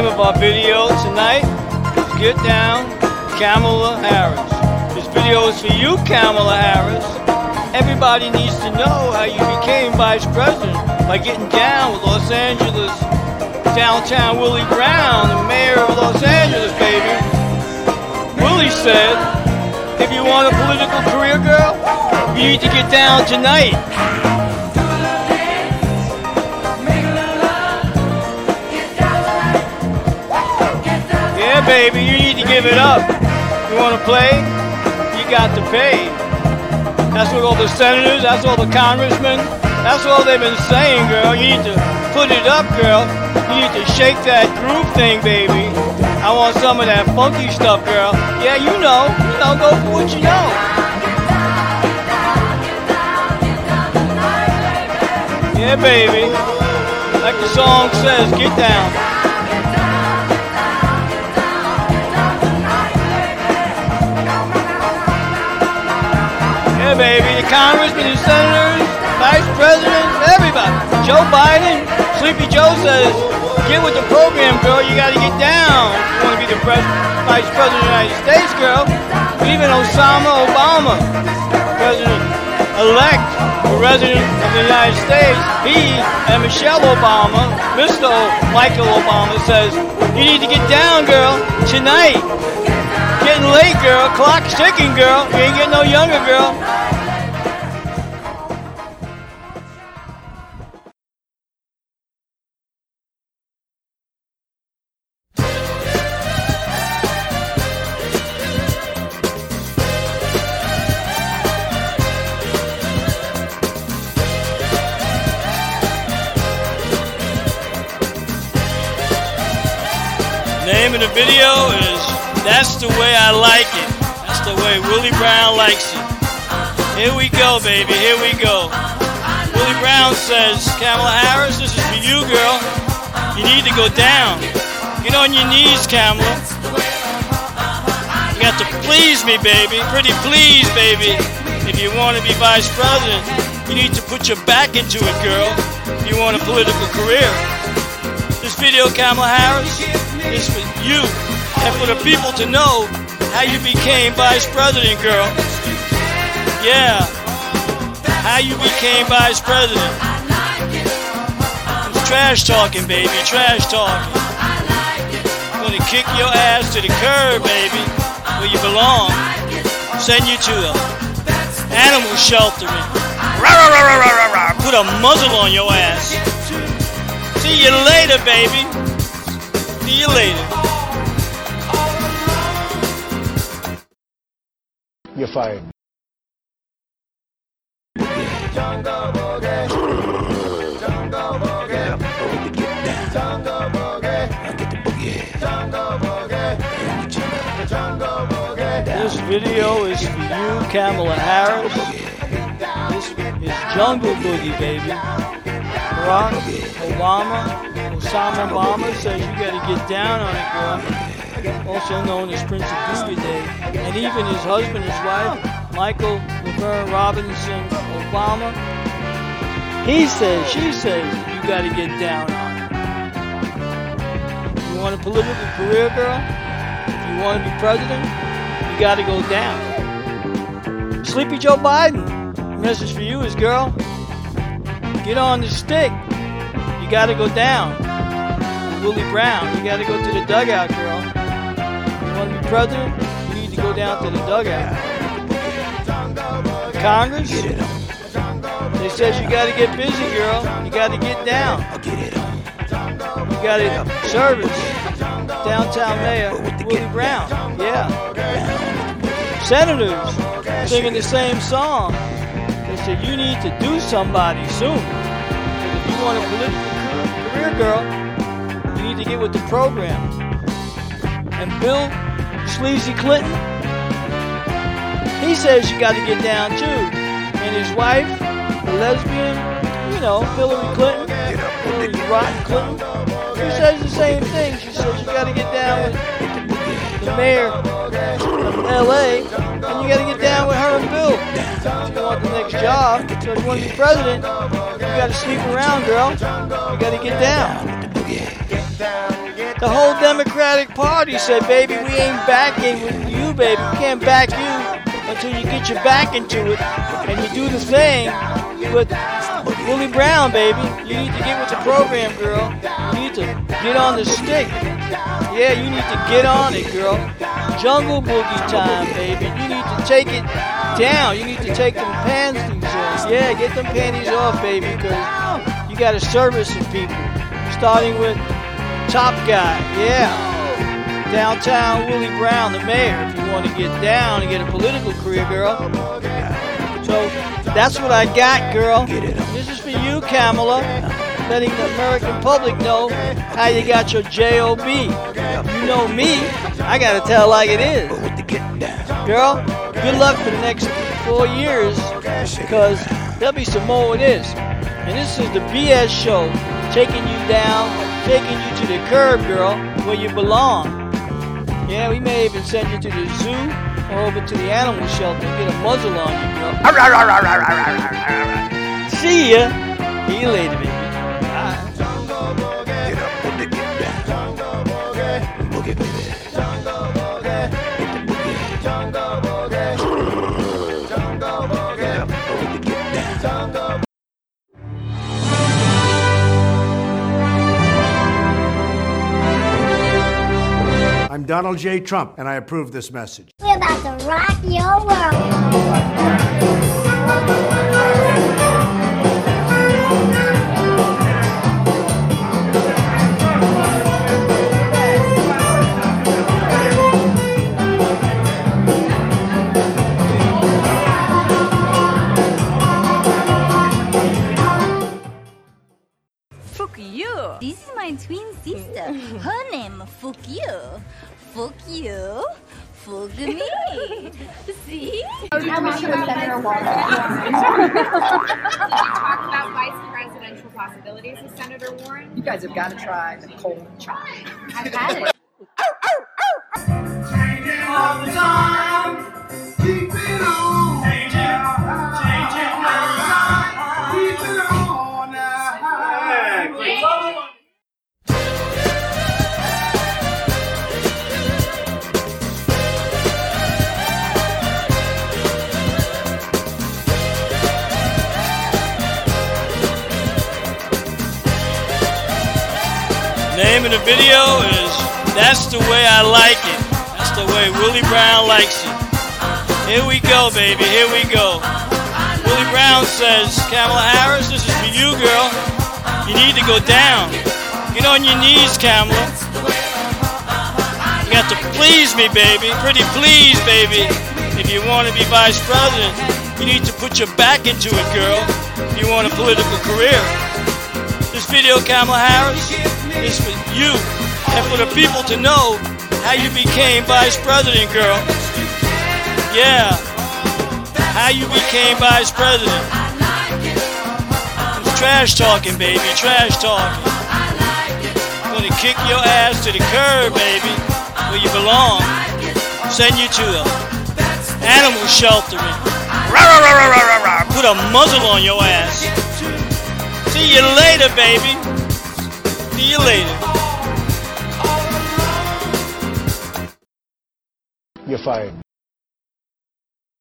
name of our video tonight is Get Down Kamala Harris. This video is for you, Kamala Harris. Everybody needs to know how you became vice president by getting down with Los Angeles, downtown Willie Brown, the mayor of Los Angeles, baby. Willie said, if you want a political career, girl, you need to get down tonight. Yeah, baby, you need to give it up. You want to play? You got to pay. That's what all the senators, that's all the congressmen, that's all they've been saying, girl. You need to put it up, girl. You need to shake that groove thing, baby. I want some of that funky stuff, girl. Yeah, you know, go for what you know. Yeah, baby, like the song says, get down. Yeah, baby, the congressmen and senators, vice presidents, everybody. Joe Biden, Sleepy Joe says, get with the program, girl, you gotta get down. You wanna be the vice president of the United States, girl. Even Osama Obama, president-elect. A resident of the United States, he and Michelle Obama, Mr. Michael Obama says, you need to get down, girl, tonight. Getting late, girl. Clock's ticking, girl. You ain't getting no younger, girl. The name of the video is That's the Way I Like It. That's the way Willie Brown likes it. Here we go, baby. Here we go. Willie Brown says, Kamala Harris, this is for you, girl. You need to go down. Get on your knees, Kamala. You got to please me, baby. Pretty please, baby. If you want to be vice president, you need to put your back into it, girl. If you want a political career. This video, Kamala Harris, is for you and for the people to know how you became vice president, girl. Yeah, how you became vice president. It's trash talking, baby, trash talking. I'm gonna kick your ass to the curb, baby, where you belong. Send you to an animal shelter and put a muzzle on your ass. See you later, baby. See you later. You're fired. This video is for you, Kamala Harris. This is Jungle Boogie, baby. Barack Osama Obama says you gotta get down on it, girl. Also known as Prince of Boogie Day. And even his husband, his wife, Michael LeBurr Robinson Obama, he says, she says, you gotta get down on it. You want a political career, girl? If you want to be president, you gotta go down. Sleepy Joe Biden, the message for you is, girl, get on the stick. You gotta go down. Willie Brown, you gotta go to the dugout, girl. You wanna be president? You need to go down to the dugout. Congress? They says you gotta get busy, girl. You gotta get down. You gotta service. Downtown mayor Willie Brown. Yeah. Senators singing the same song. They said you need to do somebody soon. You want a political career, girl, you need to get with the program. And Bill Sleazy Clinton, he says you got to get down too. And his wife, a lesbian, you know, Hillary Clinton, Hillary Rock Clinton, she says the same thing. She says you got to get down with the mayor of L.A., and you got to get down with her and Bill. If you want the next job, so if you want to be president, you gotta sleep around, girl. You gotta get down. The whole Democratic Party said, baby, we ain't backing with you, baby. We can't back you until you get your back into it and you do the thing. But Willie Brown, baby, you need to get with the program, girl. You need to get on the stick. Yeah, you need to get on it, girl. Jungle boogie time, baby. You need to take it down. You need to take them panties off. Yeah, get them panties off, baby, because you got to service the people. Starting with Top Guy, yeah. Downtown Willie Brown, the mayor. If you want to get down and get a political career, girl. So that's what I got, girl. This is for you, Kamala. Letting the American public know how you got your job. You know me, I gotta tell like it is. Girl, good luck for the next 4 years, because there'll be some more of this. And this is the BS show, taking you down, taking you to the curb, girl, where you belong. Yeah, we may even send you to the zoo or over to the animal shelter and get a muzzle on you, girl. See ya. See you later, baby. I'm Donald J. Trump, and I approve this message. We're about to rock your world. Fuck you. This is my twin sister. Her name, Fuck You. Fuck you, fuck me. See? I wish you would send her a water. Talk about vice presidential possibilities with Senator Warren. You guys have got to try the cold chocolate. I've had it. Change it all the time. Keep it on. Change it. Change it all the time. Keep it on. Yeah. Name of the video is That's the Way I Like It. That's the way Willie Brown likes it. Here we go, baby. Here we go. Willie Brown says, Kamala Harris, this is for you, girl. You need to go down. Get on your knees, Kamala. You got to please me, baby. Pretty please, baby. If you want to be vice president, you need to put your back into it, girl. If you want a political career. This video, Kamala Harris, is for you and for the people to know how you became vice president, girl. Yeah. How you became vice president. It's trash talking, baby. Trash talking. I'm gonna kick your ass to the curb, baby, where you belong. Send you to the animal shelter. Put a muzzle on your ass. See you later, baby. See you later. You're fired.